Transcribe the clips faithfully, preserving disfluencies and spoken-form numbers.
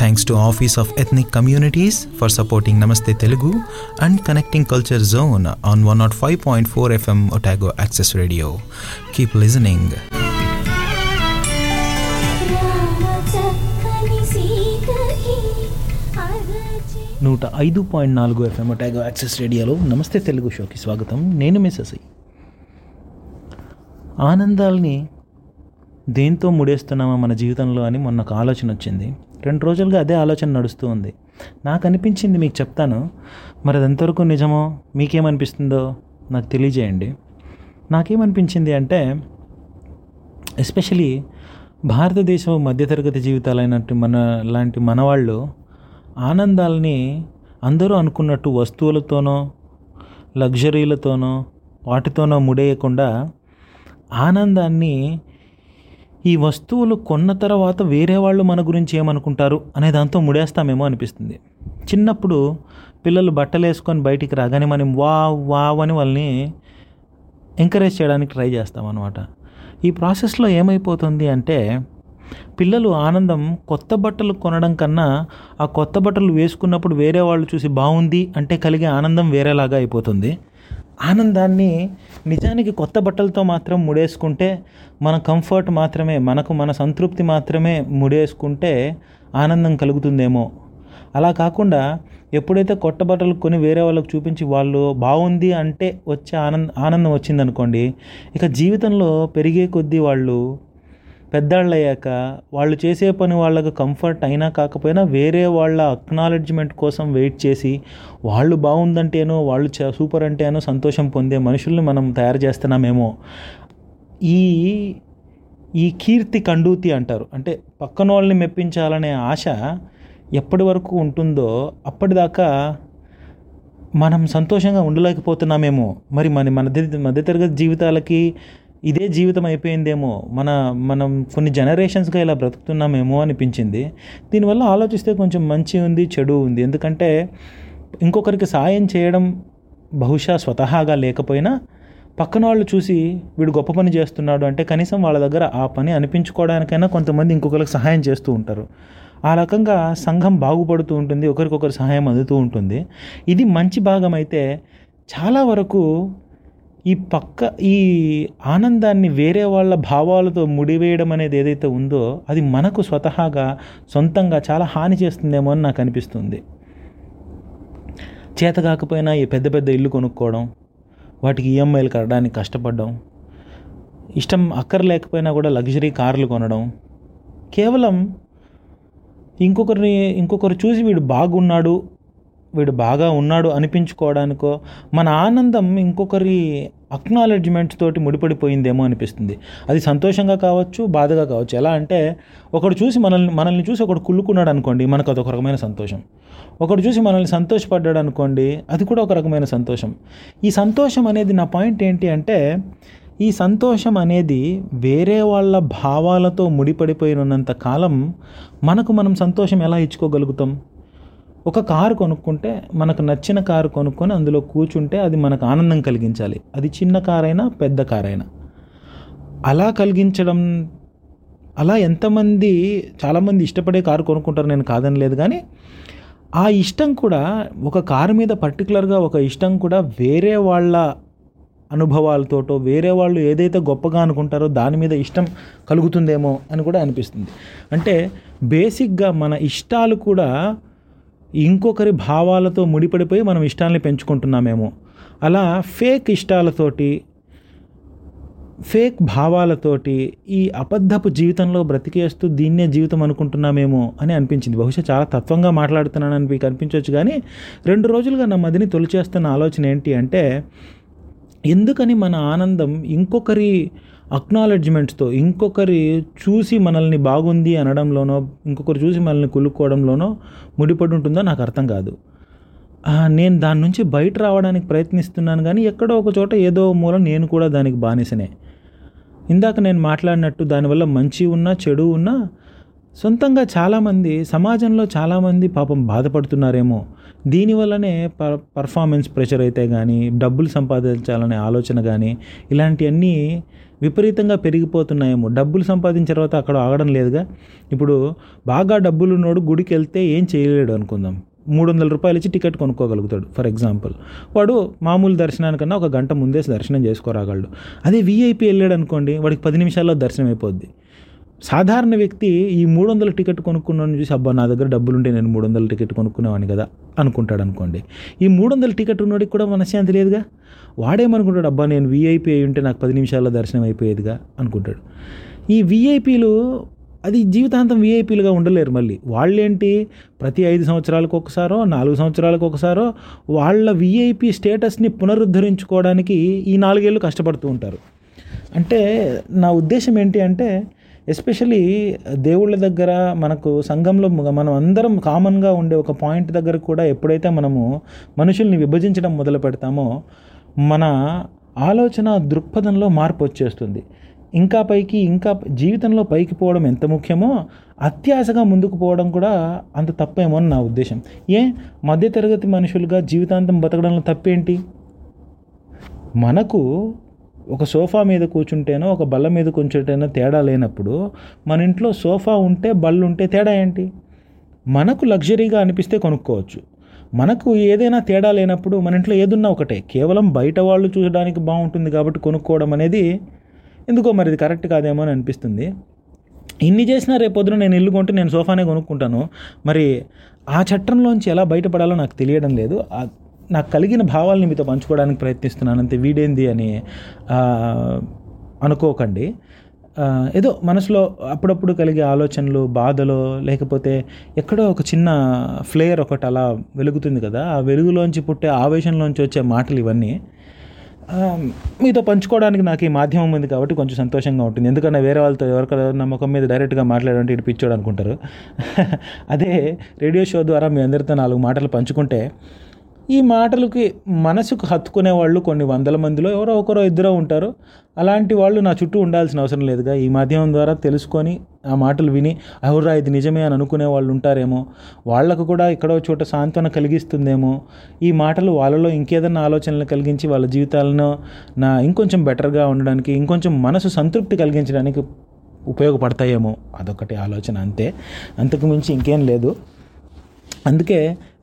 Thanks to Office of Ethnic Communities for supporting Namaste Telugu and Connecting Culture Zone on one oh five point four F M Otago Access Radio. Keep listening. నూట ఐదు point నాలుగు FM Otago access రేడియోలో నమస్తే తెలుగు షోకి స్వాగతం. నేను miss అసి. ఆనందాల్ని దేంతో ముడేస్తున్నామా మన జీవితంలో అని మొన్న ఒక ఆలోచన వచ్చింది. రెండు రోజులుగా అదే ఆలోచన నడుస్తూ ఉంది. నాకు అనిపించింది మీకు చెప్తాను, మరి అది ఎంతవరకు నిజమో మీకేమనిపిస్తుందో నాకు తెలియజేయండి. నాకేమనిపించింది అంటే, ఎస్పెషలీ భారతదేశం మధ్యతరగతి జీవితాలైనట్టు మన లాంటి మనవాళ్ళు ఆనందాల్ని అందరూ అనుకున్నట్టు వస్తువులతోనో లగ్జరీలతోనో వాటితోనో ముడేయకుండా, ఆనందాన్ని ఈ వస్తువులు కొన్న తర్వాత వేరే వాళ్ళు మన గురించి ఏమనుకుంటారు అనే దాంతో ముడేస్తామేమో అనిపిస్తుంది. చిన్నప్పుడు పిల్లలు బట్టలు వేసుకొని బయటికి రాగానే మనం వా వావ్ అని వాళ్ళని ఎంకరేజ్ చేయడానికి ట్రై చేస్తాం అన్నమాట. ఈ ప్రాసెస్లో ఏమైపోతుంది అంటే, పిల్లలు ఆనందం కొత్త బట్టలు కొనడం కన్నా ఆ కొత్త బట్టలు వేసుకున్నప్పుడు వేరే వాళ్ళు చూసి బాగుంది అంటే కలిగే ఆనందం వేరేలాగా అయిపోతుంది. ఆనందాన్ని నిజానికి కొత్త బట్టలతో మాత్రం ముడేసుకుంటే, మన కంఫర్ట్ మాత్రమే, మనకు మన సంతృప్తి మాత్రమే ముడేసుకుంటే ఆనందం కలుగుతుందేమో. అలా కాకుండా ఎప్పుడైతే కొత్త బట్టలు కొని వేరే వాళ్ళకు చూపించి వాళ్ళు బాగుంది అంటే వచ్చే ఆనంద ఆనందం వచ్చిందనుకోండి, ఇక జీవితంలో పెరిగే కొద్దీ వాళ్ళు పెద్దాళ్ళు అయ్యాక వాళ్ళు చేసే పని వాళ్ళకు కంఫర్ట్ అయినా కాకపోయినా వేరే వాళ్ళ అక్నాలెడ్జ్మెంట్ కోసం వెయిట్ చేసి, వాళ్ళు బాగుందంటేనో వాళ్ళు సూపర్ అంటేనో సంతోషం పొందే మనుషుల్ని మనం తయారు చేస్తున్నామేమో. ఈ ఈ కీర్తి కండూతి అంటారు, అంటే పక్కన వాళ్ళని మెప్పించాలనే ఆశ ఎప్పటి వరకు ఉంటుందో అప్పటిదాకా మనం సంతోషంగా ఉండలేకపోతున్నామేమో. మరి మన మధ్య మధ్యతరగతి జీవితాలకి ఇదే జీవితం అయిపోయిందేమో, మన మనం కొన్ని జనరేషన్స్గా ఇలా బ్రతుకుతున్నామేమో అనిపించింది. దీనివల్ల ఆలోచిస్తే కొంచెం మంచి ఉంది, చెడు ఉంది. ఎందుకంటే ఇంకొకరికి సాయం చేయడం బహుశా స్వతహాగా లేకపోయినా పక్కన వాళ్ళు చూసి వీడు గొప్ప పని చేస్తున్నాడు అంటే కనీసం వాళ్ళ దగ్గర ఆ పని అనిపించుకోవడానికైనా కొంతమంది ఇంకొకరికి సహాయం చేస్తూ ఉంటారు. ఆ రకంగా సంఘం బాగుపడుతూ ఉంటుంది, ఒకరికొకరు సహాయం అందుతూ ఉంటుంది. ఇది మంచి భాగం అయితే, చాలా వరకు ఈ పక్క ఈ ఆనందాన్ని వేరే వాళ్ళ భావాలతో ముడివేయడం అనేది ఏదైతే ఉందో అది మనకు స్వతహాగా సొంతంగా చాలా హాని చేస్తుందేమో అని నాకు అనిపిస్తుంది. చేత కాకపోయినా ఈ పెద్ద పెద్ద ఇల్లు కొనుక్కోవడం, వాటికి ఈఎంఐలు కట్టడానికి కష్టపడడం, ఇష్టం అక్కర్లేకపోయినా కూడా లగ్జరీ కార్లు కొనడం, కేవలం ఇంకొకరిని ఇంకొకరు చూసి వీడు బాగున్నాడు వీడు బాగా ఉన్నాడు అనిపించుకోవడానికో మన ఆనందం ఇంకొకరి అక్నాలెడ్జ్మెంట్ తోటి ముడిపడిపోయిందేమో అనిపిస్తుంది. అది సంతోషంగా కావచ్చు, బాధగా కావచ్చు. ఎలా అంటే, ఒకడు చూసి మనల్ని మనల్ని చూసి ఒకడు కుళ్ళుకున్నాడు అనుకోండి, మనకు అదొక రకమైన సంతోషం. ఒకడు చూసి మనల్ని సంతోషపడ్డాడు అనుకోండి, అది కూడా ఒక రకమైన సంతోషం. ఈ సంతోషం అనేది, నా పాయింట్ ఏంటి అంటే, ఈ సంతోషం అనేది వేరే వాళ్ళ భావాలతో ముడిపడిపోయినంత కాలం మనకు మనం సంతోషం ఎలా ఇచ్చుకోగలుగుతాం? ఒక కారు కొనుక్కుంటే మనకు నచ్చిన కారు కొనుక్కొని అందులో కూర్చుంటే అది మనకు ఆనందం కలిగించాలి, అది చిన్న కారైనా పెద్ద కారైనా. అలా కలిగించడం, అలా ఎంతమంది చాలామంది ఇష్టపడే కారు కొనుక్కుంటారు, నేను కాదనలేదు. కానీ ఆ ఇష్టం కూడా, ఒక కారు మీద పర్టికులర్గా ఒక ఇష్టం కూడా వేరే వాళ్ళ అనుభవాలతోటో వేరే వాళ్ళు ఏదైతే గొప్పగా అనుకుంటారో దాని మీద ఇష్టం కలుగుతుందేమో అని కూడా అనిపిస్తుంది. అంటే బేసిక్గా మన ఇష్టాలు కూడా ఇంకొకరి భావాలతో ముడిపడిపోయి మనం ఇష్టాలని పెంచుకుంటున్నామేమో. అలా ఫేక్ ఇష్టాలతోటి, ఫేక్ భావాలతోటి ఈ అబద్ధపు జీవితంలో బ్రతికేస్తూ దీన్నే జీవితం అనుకుంటున్నామేమో అని అనిపించింది. బహుశా చాలా తత్వంగా మాట్లాడుతున్నానని మీకు అనిపించవచ్చు, కానీ రెండు రోజులుగా నా మదిని తొలిచేస్తున్న ఆలోచన ఏంటి అంటే, ఎందుకని మన ఆనందం ఇంకొకరి అక్నాలెడ్జ్మెంట్స్తో ఇంకొకరి చూసి మనల్ని బాగుంది అనడంలోనో ఇంకొకరు చూసి మనల్ని కులుక్కోవడంలోనో ముడిపడి ఉంటుందో నాకు అర్థం కాదు. నేను దాని నుంచి బయట రావడానికి ప్రయత్నిస్తున్నాను, కానీ ఎక్కడో ఒక చోట ఏదో మూలం నేను కూడా దానికి బానిసనే. ఇందాక నేను మాట్లాడినట్టు దానివల్ల మంచి ఉన్నా చెడు ఉన్నా సొంతంగా చాలామంది సమాజంలో చాలామంది పాపం బాధపడుతున్నారేమో. దీనివల్లనే ప పర్ఫార్మెన్స్ ప్రెషర్ అయితే కానీ, డబ్బులు సంపాదించాలనే ఆలోచన కానీ, ఇలాంటివన్నీ విపరీతంగా పెరిగిపోతున్నాయేమో. డబ్బులు సంపాదించిన తర్వాత అక్కడ ఆగడం లేదుగా. ఇప్పుడు బాగా డబ్బులు ఉన్నోడు గుడికి వెళ్తే ఏం చేయలేడు అనుకుందాం. మూడు వందల రూపాయలు ఇచ్చి టికెట్ కొనుక్కోగలుగుతాడు ఫర్ ఎగ్జాంపుల్. వాడు మామూలు దర్శనానికన్నా ఒక గంట ముందే దర్శనం చేసుకోరాగలడు. అదే వీఐపీ వెళ్ళాడు అనుకోండి, వాడికి పది నిమిషాల్లో దర్శనం అయిపోద్ది. సాధారణ వ్యక్తి ఈ మూడు వందల టికెట్ కొనుక్కున్నాను చూసి అబ్బా నా దగ్గర డబ్బులుంటే నేను మూడు వందల టికెట్ కొనుక్కునేవాడిని కదా అనుకుంటాడు అనుకోండి. ఈ మూడు వందల టికెట్ ఉన్నోడికి కూడా మనశ్శాంతి లేదుగా. వాడేమనుకుంటాడు, అబ్బా నేను వీఐపీ అయి ఉంటే నాకు పది నిమిషాల్లో దర్శనం అయిపోయేదిగా అనుకుంటాడు. ఈ వీఐపీలు అది జీవితాంతం వీఐపీలుగా ఉండలేరు. మళ్ళీ వాళ్ళేంటి ప్రతి ఐదు సంవత్సరాలకు ఒకసారో నాలుగు సంవత్సరాలకు ఒకసారో వాళ్ళ వీఐపీ స్టేటస్ని పునరుద్ధరించుకోవడానికి ఈ నాలుగేళ్ళు కష్టపడుతూ ఉంటారు. అంటే నా ఉద్దేశం ఏంటి అంటే, ఎస్పెషలీ దేవుళ్ళ దగ్గర మనకు సంఘంలో మనం అందరం కామన్గా ఉండే ఒక పాయింట్ దగ్గర కూడా ఎప్పుడైతే మనము మనుషుల్ని విభజించడం మొదలు పెడతామో మన ఆలోచన దృక్పథంలో మార్పు వచ్చేస్తుంది. ఇంకా పైకి ఇంకా జీవితంలో పైకి పోవడం ఎంత ముఖ్యమో అత్యాశగా ముందుకు పోవడం కూడా అంత తప్పేమో అని నా ఉద్దేశం. ఏ మధ్యతరగతి మనుషులుగా జీవితాంతం బతకడంలో తప్పేంటి? మనకు ఒక సోఫా మీద కూర్చుంటేనో ఒక బల్ల మీద కూర్చుంటేనో తేడా లేనప్పుడు మన ఇంట్లో సోఫా ఉంటే బల్ల ఉంటే తేడా ఏంటి? మనకు లగ్జరీగా అనిపిస్తే కొనుక్కోవచ్చు. మనకు ఏదైనా తేడా లేనప్పుడు మన ఇంట్లో ఏదున్నా ఒకటే, కేవలం బయట వాళ్ళు చూడడానికి బాగుంటుంది కాబట్టి కొనుక్కోవడం అనేది ఎందుకో మరి ఇది కరెక్ట్ కాదేమో అని అనిపిస్తుంది. ఇన్ని చేసినా రేపొద్దున నేను ఇల్లు కొంటే నేను సోఫానే కొనుక్కుంటాను. మరి ఆ చట్టంలోంచి ఎలా బయటపడాలో నాకు తెలియడం లేదు. నాకు కలిగిన భావాల్ని మీతో పంచుకోవడానికి ప్రయత్నిస్తున్నాను అంతే. వీడేంది అని అనుకోకండి. ఏదో మనసులో అప్పుడప్పుడు కలిగే ఆలోచనలు, బాధలో లేకపోతే ఎక్కడో ఒక చిన్న ఫ్లేయర్ ఒకటి అలా వెలుగుతుంది కదా, ఆ వెలుగులోంచి పుట్టే ఆవేశంలోంచి వచ్చే మాటలు ఇవన్నీ మీతో పంచుకోవడానికి నాకు ఈ మాధ్యమం ఉంది కాబట్టి కొంచెం సంతోషంగా ఉంటుంది. ఎందుకంటే వేరే వాళ్ళతో ఎవరికైనా ముఖం మీద డైరెక్ట్గా మాట్లాడాలంటే ఇటు పిచ్చోడు అనుకుంటారు. అదే రేడియో షో ద్వారా మీ అందరితో నాలుగు మాటలు పంచుకుంటే ఈ మాటలకి మనసుకు హత్తుకునే వాళ్ళు కొన్ని వందల మందిలో ఎవరో ఒకరో ఇద్దరో ఉంటారు. అలాంటి వాళ్ళు నా చుట్టూ ఉండాల్సిన అవసరం లేదుగా. ఈ మాధ్యమం ద్వారా తెలుసుకొని ఆ మాటలు విని అవురా ఇది నిజమే అని అనుకునే వాళ్ళు ఉంటారేమో. వాళ్ళకు కూడా ఎక్కడో చోట సాంత్వన కలిగిస్తుందేమో ఈ మాటలు. వాళ్ళలో ఇంకేదన్నా ఆలోచనలు కలిగించి వాళ్ళ జీవితాలను నా ఇంకొంచెం బెటర్గా ఉండడానికి, ఇంకొంచెం మనసు సంతృప్తి కలిగించడానికి ఉపయోగపడతాయేమో. అదొకటి ఆలోచన, అంతే. అంతకుమించి ఇంకేం లేదు. అందుకే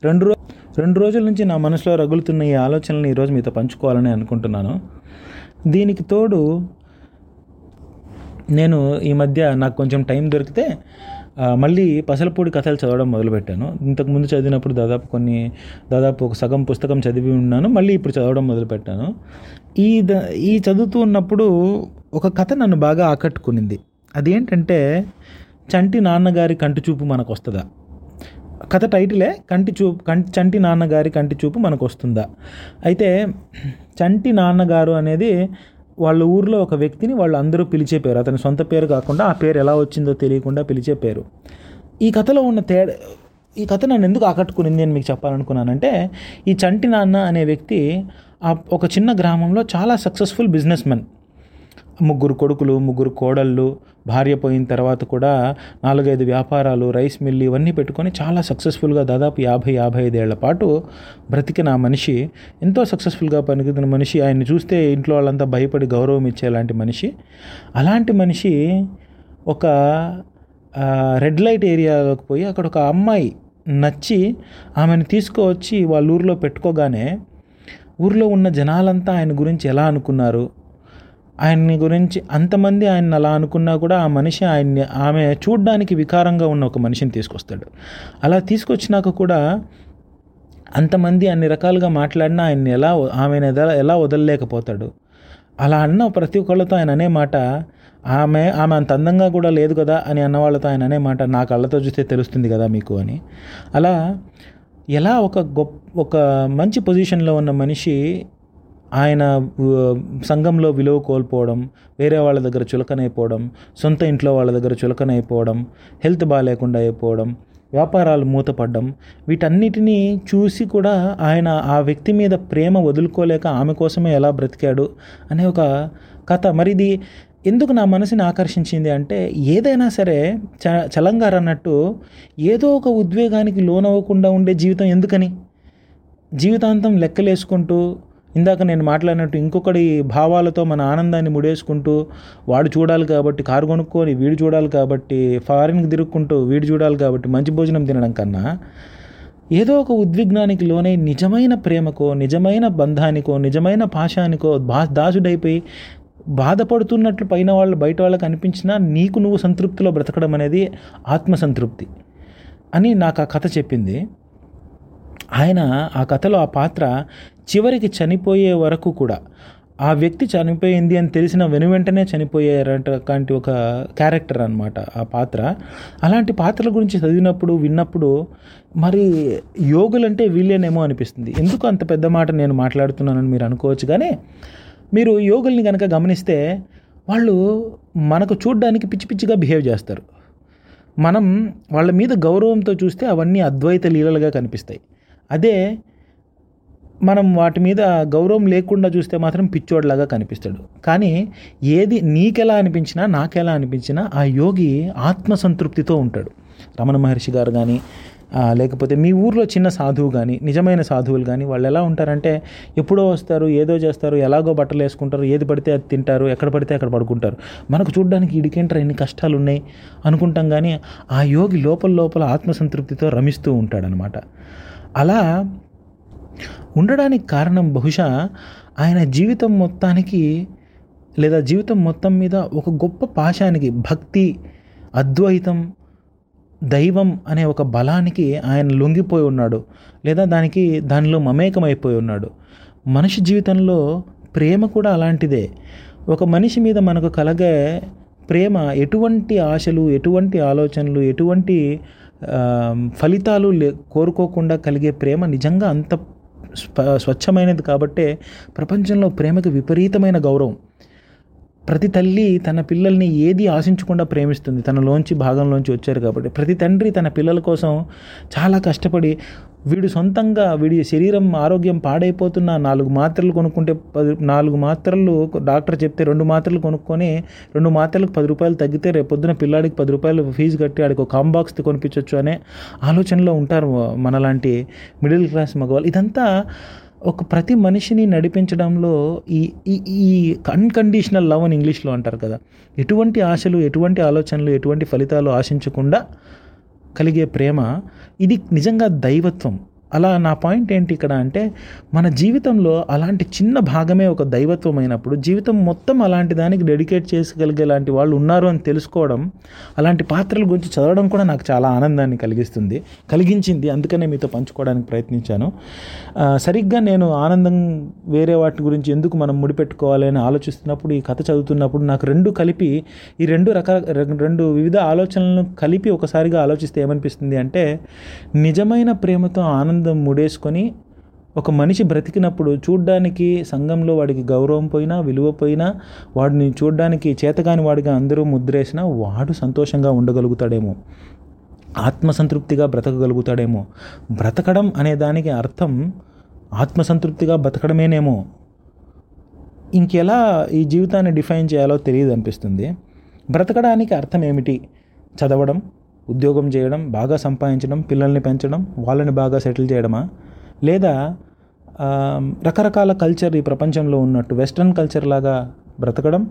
రెండు రోజు రెండు రోజుల నుంచి నా మనసులో రగులుతున్న ఈ ఆలోచనలను ఈరోజు మీతో పంచుకోవాలని అనుకుంటున్నాను. దీనికి తోడు నేను ఈ మధ్య నాకు కొంచెం టైం దొరికితే మళ్ళీ పసలపూడి కథలు చదవడం మొదలుపెట్టాను. ఇంతకుముందు చదివినప్పుడు దాదాపు కొన్ని దాదాపు ఒక సగం పుస్తకం చదివి ఉన్నాను. మళ్ళీ ఇప్పుడు చదవడం మొదలుపెట్టాను. ఈ ద ఈ చదువుతూ ఉన్నప్పుడు ఒక కథ నన్ను బాగా ఆకట్టుకునింది. అదేంటంటే చంటి నాన్నగారి కంటి చూపు మనకు వస్తుందా. కథ టైటిలే కంటి చూపు కంటి చంటి నాన్నగారి కంటి చూపు మనకు వస్తుందా. అయితే చంటి నాన్నగారు అనేది వాళ్ళ ఊర్లో ఒక వ్యక్తిని వాళ్ళు అందరూ పిలిచే పేరు. అతని సొంత పేరు కాకుండా ఆ పేరు ఎలా వచ్చిందో తెలియకుండా పిలిచే పేరు. ఈ కథలో ఉన్న తేడా, ఈ కథ నన్ను ఎందుకు ఆకట్టుకునింది అని మీకు చెప్పాలనుకున్నానంటే, ఈ చంటి నాన్న అనే వ్యక్తి ఒక చిన్న గ్రామంలో చాలా సక్సెస్ఫుల్ బిజినెస్ మ్యాన్. ముగ్గురు కొడుకులు, ముగ్గురు కోడళ్ళు, భార్య పోయిన తర్వాత కూడా నాలుగైదు వ్యాపారాలు, రైస్ మిల్లు ఇవన్నీ పెట్టుకొని చాలా సక్సెస్ఫుల్గా దాదాపు యాభై యాభై ఐదేళ్ల పాటు బ్రతికిన ఆ మనిషి, ఎంతో సక్సెస్ఫుల్గా పనికిన మనిషి. ఆయన్ని చూస్తే ఇంట్లో వాళ్ళంతా భయపడి గౌరవం ఇచ్చేలాంటి మనిషి. అలాంటి మనిషి ఒక రెడ్ లైట్ ఏరియాలోకి పోయి అక్కడ ఒక అమ్మాయి నచ్చి ఆమెను తీసుకువచ్చి వాళ్ళ ఊరిలో పెట్టుకోగానే ఊరిలో ఉన్న జనాలంతా ఆయన గురించి ఎలా అనుకున్నారు, ఆయన్ని గురించి అంతమంది ఆయన అలా అనుకున్నా కూడా ఆ మనిషి ఆయన్ని ఆమె చూడ్డానికి వికారంగా ఉన్న ఒక మనిషిని తీసుకొస్తాడు. అలా తీసుకొచ్చినాక కూడా అంతమంది అన్ని రకాలుగా మాట్లాడినా ఆయన్ని ఎలా ఆమెను ఎలా ఎలా వదలలేకపోతాడు. అలా అన్న ప్రతి ఒక్కళ్ళతో ఆయన అనే మాట, ఆమె ఆమె అంత అందంగా కూడా లేదు కదా అని అన్న వాళ్ళతో ఆయన అనే మాట, నా కళ్ళతో చూస్తే తెలుస్తుంది కదా మీకు అని. అలా ఎలా ఒక గొప్ప ఒక మంచి పొజిషన్లో ఉన్న మనిషి ఆయన సంఘంలో విలువ కోల్పోవడం, వేరే వాళ్ళ దగ్గర చులకనైపోవడం, సొంత ఇంట్లో వాళ్ళ దగ్గర చులకనైపోవడం, హెల్త్ బాగాలేకుండా అయిపోవడం, వ్యాపారాలు మూతపడ్డం, వీటన్నిటినీ చూసి కూడా ఆయన ఆ వ్యక్తి మీద ప్రేమ వదులుకోలేక ఆమె కోసమే ఎలా బ్రతికాడు అనే ఒక కథ. మరి ఇది ఎందుకు నా మనసుని ఆకర్షించింది అంటే, ఏదైనా సరే చ చలంగారు అన్నట్టు ఏదో ఒక ఉద్వేగానికి లోనవ్వకుండా ఉండే జీవితం ఎందుకని, జీవితాంతం లెక్కలేసుకుంటూ, ఇందాక నేను మాట్లాడినట్టు ఇంకొకటి భావాలతో మన ఆనందాన్ని ముడేసుకుంటూ, వాడు చూడాలి కాబట్టి కారు కొనుక్కొని, వీడు చూడాలి కాబట్టి ఫారిన్కి తిరుక్కుంటూ, వీడు చూడాలి కాబట్టి మంచి భోజనం తినడం కన్నా ఏదో ఒక ఉద్విగ్నానికి లోనే నిజమైన ప్రేమకో, నిజమైన బంధానికో, నిజమైన పాశానికో బా దాసుడైపోయి బాధపడుతున్నట్లు పైన వాళ్ళు బయట వాళ్ళకి అనిపించినా నీకు నువ్వు సంతృప్తిలో బ్రతకడం అనేది ఆత్మసంతృప్తి అని నాకు ఆ కథ చెప్పింది. ఆయన ఆ కథలో ఆ పాత్ర చివరికి చనిపోయే వరకు కూడా, ఆ వ్యక్తి చనిపోయింది అని తెలిసిన వెను వెంటనే చనిపోయేటువంటి ఒక క్యారెక్టర్ అన్నమాట ఆ పాత్ర. అలాంటి పాత్రల గురించి చదివినప్పుడు విన్నప్పుడు మరి యోగులంటే వీళ్ళేనేమో అనిపిస్తుంది. ఎందుకు అంత పెద్ద మాట నేను మాట్లాడుతున్నానని మీరు అనుకోవచ్చు, కానీ మీరు యోగుల్ని కనుక గమనిస్తే వాళ్ళు మనకు చూడ్డానికి పిచ్చి పిచ్చిగా బిహేవ్ చేస్తారు. మనం వాళ్ళ మీద గౌరవంతో చూస్తే అవన్నీ అద్వైత లీలలుగా కనిపిస్తాయి. అదే మనం వాటి మీద గౌరవం లేకుండా చూస్తే మాత్రం పిచ్చోడ్లాగా కనిపిస్తాడు. కానీ ఏది నీకెలా అనిపించినా నాకెలా అనిపించినా ఆ యోగి ఆత్మసంతృప్తితో ఉంటాడు. రమణ మహర్షి గారు కానీ, లేకపోతే మీ ఊర్లో చిన్న సాధువు కానీ, నిజమైన సాధువులు కానీ వాళ్ళు ఎలా ఉంటారంటే ఎప్పుడో వస్తారు, ఏదో చేస్తారు, ఎలాగో బట్టలు వేసుకుంటారు, ఏది పడితే అది తింటారు, ఎక్కడ పడితే అక్కడ పడుకుంటారు. మనకు చూడ్డానికి ఇడికేంటారు ఎన్ని కష్టాలు ఉన్నాయి అనుకుంటాం, కానీ ఆ యోగి లోపల లోపల ఆత్మసంతృప్తితో రమిస్తూ ఉంటాడనమాట. అలా ఉండడానికి కారణం బహుశా ఆయన జీవితం మొత్తానికి లేదా జీవితం మొత్తం మీద ఒక గొప్ప పాశానికి, భక్తి, అద్వైతం, దైవం అనే ఒక బలానికి ఆయన లొంగిపోయి ఉన్నాడు, లేదా దానికి దానిలో మమేకమైపోయి ఉన్నాడు. మనిషి జీవితంలో ప్రేమ కూడా అలాంటిదే. ఒక మనిషి మీద మనకు కలగే ప్రేమ ఎటువంటి ఆశలు, ఎటువంటి ఆలోచనలు, ఎటువంటి ఫలితాలు కోరుకోకుండా కలిగే ప్రేమ నిజంగా అంత స్వచ్ఛమైనది కాబట్టే ప్రపంచంలో ప్రేమకు విపరీతమైన గౌరవం. ప్రతి తల్లి తన పిల్లల్ని ఏది ఆశించకుండా ప్రేమిస్తుంది, తనలోంచి భాగంలోంచి వచ్చారు కాబట్టి. ప్రతి తండ్రి తన పిల్లల కోసం చాలా కష్టపడి, వీడు సొంతంగా వీడి శరీరం ఆరోగ్యం పాడైపోతున్న నాలుగు మాత్రలు కొనుక్కుంటే పది నాలుగు మాత్రలు డాక్టర్ చెప్తే రెండు మాత్రలు కొనుక్కొని, రెండు మాత్రలకు పది రూపాయలు తగ్గితే రేపొద్దున పిల్లాడికి పది రూపాయలు ఫీజు కట్టి ఆడికి ఒక కాంబాక్స్ కొనిపించవచ్చు అనే ఆలోచనలో ఉంటారు మనలాంటి మిడిల్ క్లాస్ మగవాళ్ళు. ఇదంతా ఒక ప్రతి మనిషిని నడిపించడంలో ఈ ఈ అన్కండిషనల్ లవ్ అని ఇంగ్లీష్లో అంటారు కదా, ఎటువంటి ఆశలు, ఎటువంటి ఆలోచనలు, ఎటువంటి ఫలితాలు ఆశించకుండా కలిగే ప్రేమ, ఇది నిజంగా దైవత్వం. అలా నా పాయింట్ ఏంటి ఇక్కడ అంటే, మన జీవితంలో అలాంటి చిన్న భాగమే ఒక దైవత్వం అయినప్పుడు జీవితం మొత్తం అలాంటి దానికి డెడికేట్ చేసుకోగలిగే లాంటి వాళ్ళు ఉన్నారు అని తెలుసుకోవడం, అలాంటి పాత్రల గురించి చదవడం కూడా నాకు చాలా ఆనందాన్ని కలిగిస్తుంది కలిగించింది అందుకనే మీతో పంచుకోవడానికి ప్రయత్నించాను. సరిగ్గా నేను ఆనందం వేరే వాటి గురించి ఎందుకు మనం ముడిపెట్టుకోవాలి అని ఆలోచిస్తున్నప్పుడు, ఈ కథ చదువుతున్నప్పుడు నాకు రెండు కలిపి, ఈ రెండు రకాల రెండు వివిధ ఆలోచనలను కలిపి ఒకసారిగా ఆలోచిస్తే ఏమనిపిస్తుంది అంటే, నిజమైన ప్రేమతో ఆనంద ఆనందం ముడేసుకొని ఒక మనిషి బ్రతికినప్పుడు చూడ్డానికి సంఘంలో వాడికి గౌరవం పోయినా, విలువ పోయినా, వాడిని చూడ్డానికి చేతగాని వాడిగా అందరూ ముద్రేసినా వాడు సంతోషంగా ఉండగలుగుతాడేమో, ఆత్మసంతృప్తిగా బ్రతకగలుగుతాడేమో. బ్రతకడం అనే దానికి అర్థం ఆత్మసంతృప్తిగా బ్రతకడమేనేమో. ఇంకెలా ఈ జీవితాన్ని డిఫైన్ చేయాలో తెలియదు అనిపిస్తుంది. బ్రతకడానికి అర్థం ఏమిటి? చదవడం, ఉద్యోగం చేయడం, బాగా సంపాదించడం, పిల్లల్ని పెంచడం, వాళ్ళని బాగా సెటిల్ చేయడమా? లేదా రకరకాల కల్చర్ ఈ ప్రపంచంలో ఉన్నట్టు వెస్ట్రన్ కల్చర్ లాగా బ్రతకడం,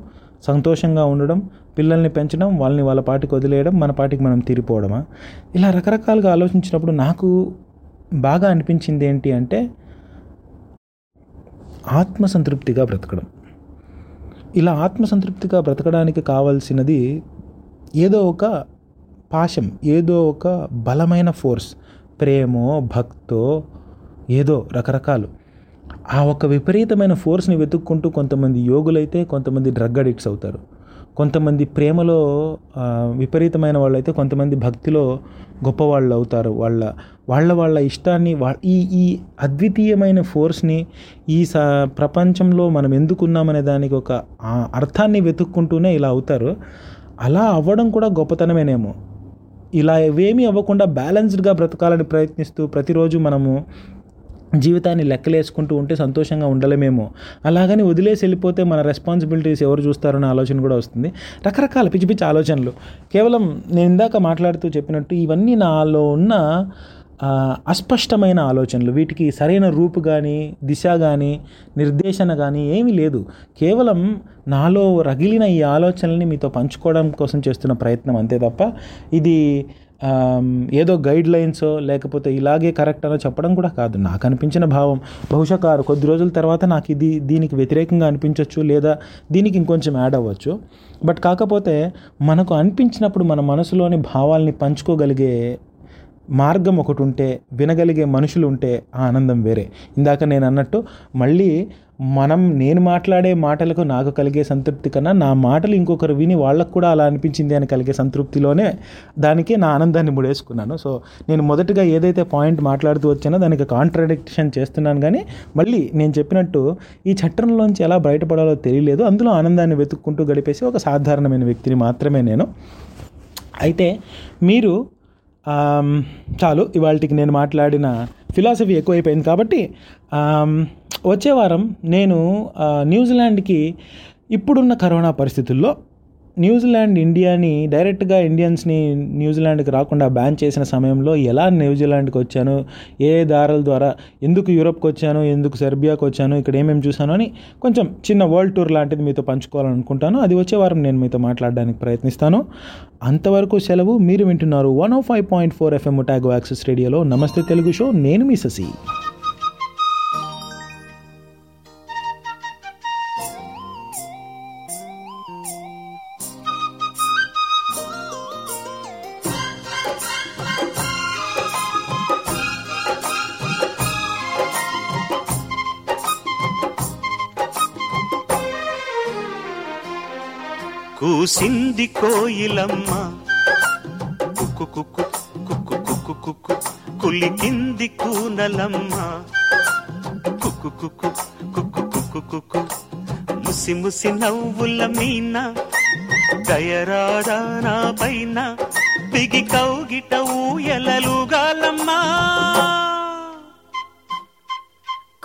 సంతోషంగా ఉండడం, పిల్లల్ని పెంచడం, వాళ్ళని వాళ్ళ పాటికి వదిలేయడం, మన పాటికి మనం తీరిపోవడమా? ఇలా రకరకాలుగా ఆలోచించినప్పుడు నాకు బాగా అనిపించింది ఏంటి అంటే, ఆత్మసంతృప్తిగా బ్రతకడం. ఇలా ఆత్మసంతృప్తిగా బ్రతకడానికి కావాల్సినది ఏదో ఒక పాశం, ఏదో ఒక బలమైన ఫోర్స్, ప్రేమో భక్తో ఏదో రకరకాలు. ఆ ఒక విపరీతమైన ఫోర్స్ని వెతుక్కుంటూ కొంతమంది యోగులైతే కొంతమంది డ్రగ్ అడిక్ట్స్ అవుతారు, కొంతమంది ప్రేమలో విపరీతమైన వాళ్ళు అయితే కొంతమంది భక్తిలో గొప్పవాళ్ళు అవుతారు. వాళ్ళ వాళ్ళ వాళ్ళ ఇష్టాన్ని వా ఈ ఈ అద్వితీయమైన ఫోర్స్ని ఈ స ప్రపంచంలో మనం ఎందుకున్నామనే దానికి ఒక అర్థాన్ని వెతుక్కుంటూనే ఇలా అవుతారు. అలా అవ్వడం కూడా గొప్పతనమేనేమో. ఇలా ఏమీ అవ్వకుండా బ్యాలెన్స్డ్గా బ్రతకాలని ప్రయత్నిస్తూ ప్రతిరోజు మనము జీవితాన్ని లెక్కలేసుకుంటూ ఉంటే సంతోషంగా ఉండలేమేమో. అలాగని వదిలేసి వెళ్ళిపోతే మన రెస్పాన్సిబిలిటీస్ ఎవరు చూస్తారనే ఆలోచన కూడా వస్తుంది. రకరకాల పిచ్చి పిచ్చి ఆలోచనలు. కేవలం నేను ఇందాక మాట్లాడుతూ చెప్పినట్టు ఇవన్నీ నాలో ఉన్న అస్పష్టమైన ఆలోచనలు. వీటికి సరైన రూపు కానీ దిశ కానీ నిర్దేశన కానీ ఏమీ లేదు. కేవలం నాలో రగిలిన ఈ ఆలోచనల్ని మీతో పంచుకోవడం కోసం చేస్తున్న ప్రయత్నం అంతే తప్ప ఇది ఏదో గైడ్ లైన్సో లేకపోతే ఇలాగే కరెక్ట్ అనో చెప్పడం కూడా కాదు. నాకు అనిపించిన భావం బహుశా కారు కొద్ది రోజుల తర్వాత నాకు ఇది దీనికి వ్యతిరేకంగా అనిపించవచ్చు, లేదా దీనికి ఇంకొంచెం యాడ్ అవ్వచ్చు. బట్ కాకపోతే మనకు అనిపించినప్పుడు మన మనసులోని భావాల్ని పంచుకోగలిగే మార్గం ఒకటి ఉంటే, వినగలిగే మనుషులు ఉంటే ఆ ఆనందం వేరే. ఇందాక నేను అన్నట్టు మళ్ళీ మనం నేను మాట్లాడే మాటలకు నాకు కలిగే సంతృప్తి కన్నా నా మాటలు ఇంకొకరు విని వాళ్ళకు కూడా అలా అనిపించింది అని కలిగే సంతృప్తిలోనే దానికి నా ఆనందాన్ని ముడేసుకున్నాను. సో నేను మొదటగా ఏదైతే పాయింట్ మాట్లాడుతూ వచ్చానో దానికి కాంట్రాడిక్షన్ చేస్తున్నాను. కానీ మళ్ళీ నేను చెప్పినట్టు ఈ చట్టంలోంచి ఎలా బయటపడాలో తెలియలేదు. అందులో ఆనందాన్ని వెతుక్కుంటూ గడిపేసి ఒక సాధారణమైన వ్యక్తిని మాత్రమే నేను. అయితే మీరు చాలు, ఇవాళకి నేను మాట్లాడిన ఫిలాసఫీ ఎక్కువైపోయింది కాబట్టి వచ్చే వారం నేను న్యూజిలాండ్కి ఇప్పుడున్న కరోనా పరిస్థితుల్లో న్యూజిలాండ్ ఇండియాని డైరెక్ట్గా ఇండియన్స్ని న్యూజిలాండ్కి రాకుండా బ్యాన్ చేసిన సమయంలో ఎలా న్యూజిలాండ్కి వచ్చాను, ఏ దారుల ద్వారా, ఎందుకు యూరోప్కి వచ్చాను, ఎందుకు సెర్బియాకి వచ్చాను, ఇక్కడ ఏమేమి చూశాను అని కొంచెం చిన్న వరల్డ్ టూర్ లాంటిది మీతో పంచుకోవాలనుకుంటాను. అది వచ్చే వారం నేను మీతో మాట్లాడడానికి ప్రయత్నిస్తాను. అంతవరకు సెలవు. మీరు వింటున్నారు one O five point four FM Otago access రేడియోలో నమస్తే తెలుగు షో. నేను మీ శశి. కూసింది కోయిలమ్మ కుక్కు కుక్కు కుక్కు కుక్కు కుక్కు కులికింది కూనలమ్మ కుక్కు కుక్కు కుక్కు కుక్కు కుక్కు ముసి ముసి నవ్వుల మీన దయరారా నా పైన పిగి కౌగిట ఊయలలుగాలమ్మ.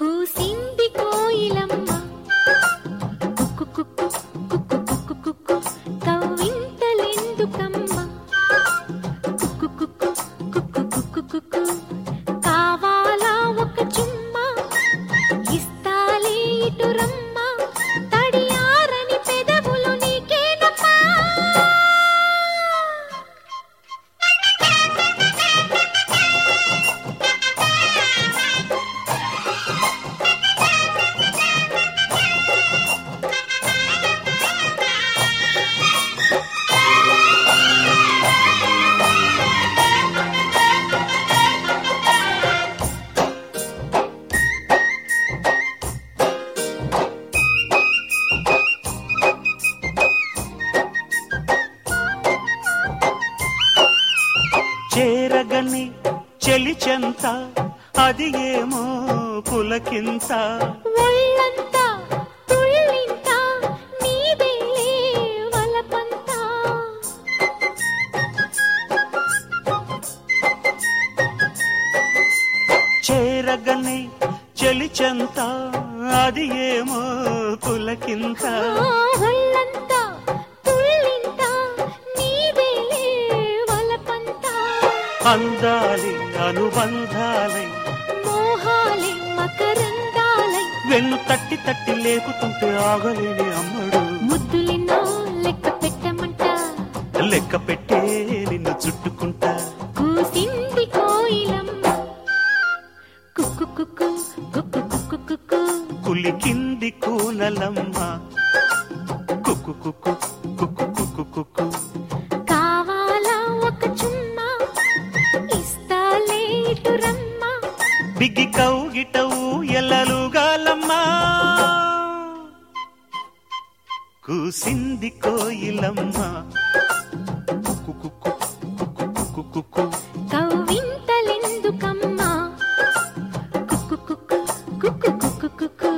కూసింది కోయిలమ్మ కుక్కు కుక్కు కుక్కు కుక్కు కుక్కు కవ్వింతలెందుకమ్మ కుక్కు కుక్కు కుక్కు కుక్కు కుక్కు కావాలా ఒక చుమ్మా ఇస్తాలే ఇటు రమ్మ తడియారని పెదవులు నీకేనమ్మా. చేరగని చెలిచెంత అది ఏమో పులకింత ఒళ్ళంతా తుళ్ళింత నీదేలే వలపంత చేరగని చెలిచెంత అది ఏమో పులకింత అందాలి అనుబంధాలై మోహాలి మకరందాలై వెన్ను తట్టి తట్టి లేకుంటే ఆగలేని అమ్మడు ముద్దులినో లెక్క పెట్టమంట లెక్క పెట్టే నిన్ను చుట్టుకుంటా. కూసింది కోయిలమ్మ కుక్కు కుక్కు కుక్కు కుక్కు కుక్కు కులికింది కూనలమ్మ కుక్కు కుక్కు కుక్కు కుక్కు కుక్కు బిగ్గి కౌగిటవు ఎల్లలుగాలమ్మా. కురిసింది కోయిలమ్మ కుకు కవ్వింతలెందుకమ్మా కుకు కుకు కుకు కుకు.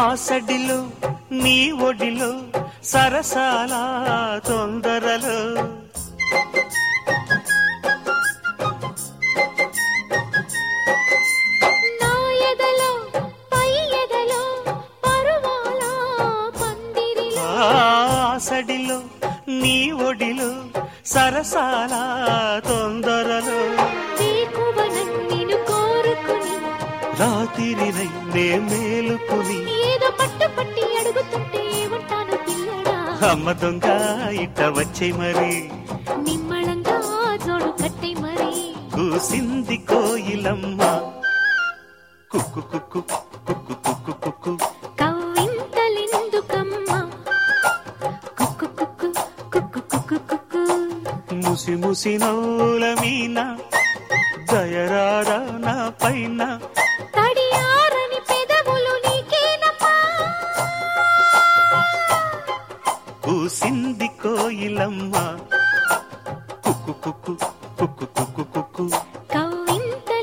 ఆసడిలో నీ ఒడిలో సరసాల తొందరలో నా ఎదలో పై ఎదలో పరువాల పందిరిలో. ఆసడిలో నీ ఒడిలో సరసాల తొందరలో రాతిరి నే మేలుకుని అమ్మ దొంగ ఇట్ట వచ్చే మరి నిమ్మళంగా జోడు కట్టే మరి కూసింది కోయిలమ్మ కుక్కు కుక్కు కుక్కు కుక్కు కుక్కు కవ్వింతలెందుకమ్మ కుక్కు కుక్కు కుక్కు కుక్కు కుక్కు. ముసి ముసి నోల మీనా దయరారా నా పైన సింది కోయిలమ్మ కుక్కు కుక్కు కుక్కు కుక్కు కుక్కు కవ్వింతలెందుకమ్మ.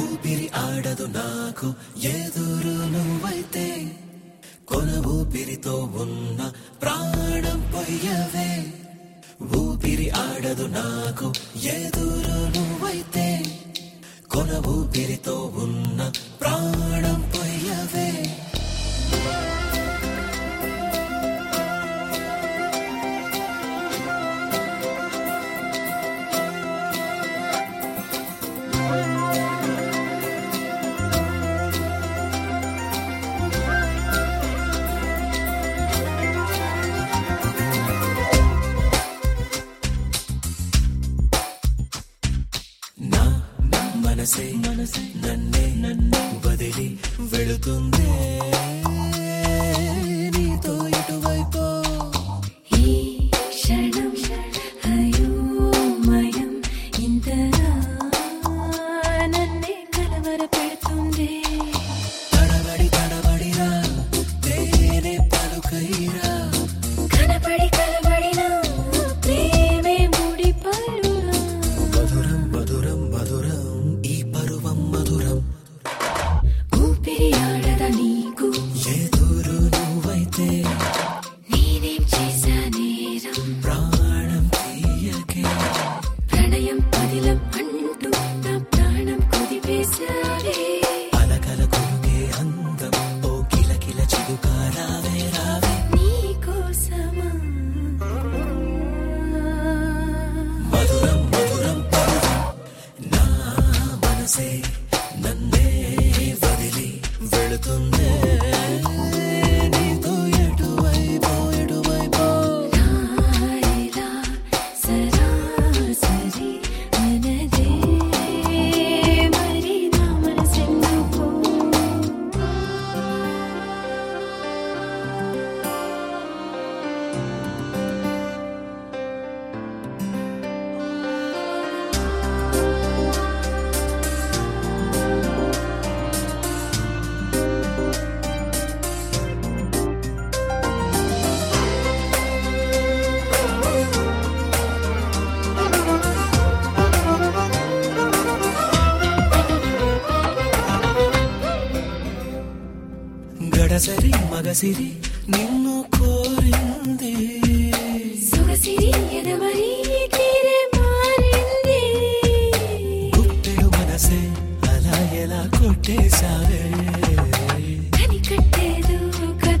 ఊపిరి ఆడదు నాకు ఎదురు నువ్వైతే కొన ఊపిరితో ఉన్న ప్రాణం పోయవే. ఊపిరి ఆడదు నాకు ఎదురు నువ్వైతే కొన ఊపిరితో ఉన్న ప్రాణం పోయవే. నన్నే నన్ను వదిలి వెళుతుంది నీతో ఇటువైపు ఈ క్షణం అయోమయం ఇంతగా నన్నే కలవర పెడుతుంది. తడబడి తడబడినా తేనే పలుకైరా కనబడి కలబడినా ప్రేమే ముడిపడు మధురం మధురం మధురం సరి మగసిరి నిన్ను కోరింది సొగసిరి ఎదవరి తీరే మారింది గుప్పెడు మనసే అలా ఎలా కొట్టేసావే కనికట్టేదు కథ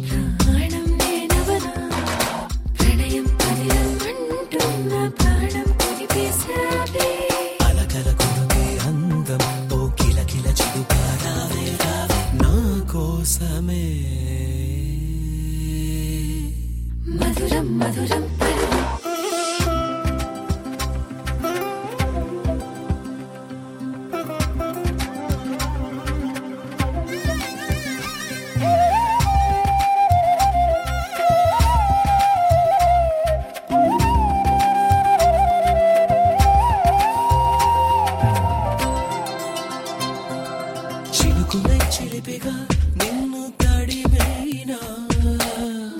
గొడుగుగా నిన్ను తడివేనా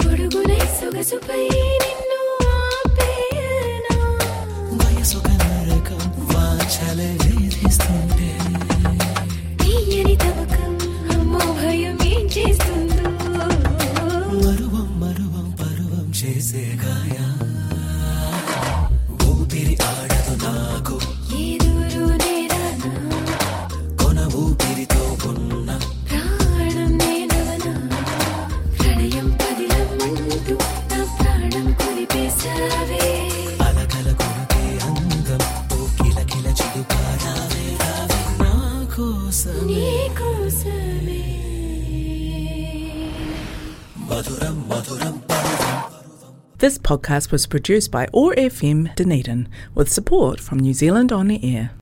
గొడుగులే సొగసుపై నిన్ను ఆపేనా వయసు కనరకం వాంఛలే వేధిస్తుంటే తీయని తవకం అమ్మో భయం ఏం చేస్తుందో మరువం మరువం పరువం చేసే గాయా ఊపిరి ఆడదు నాకు This podcast was produced by O R F M Dunedin with support from New Zealand on the air.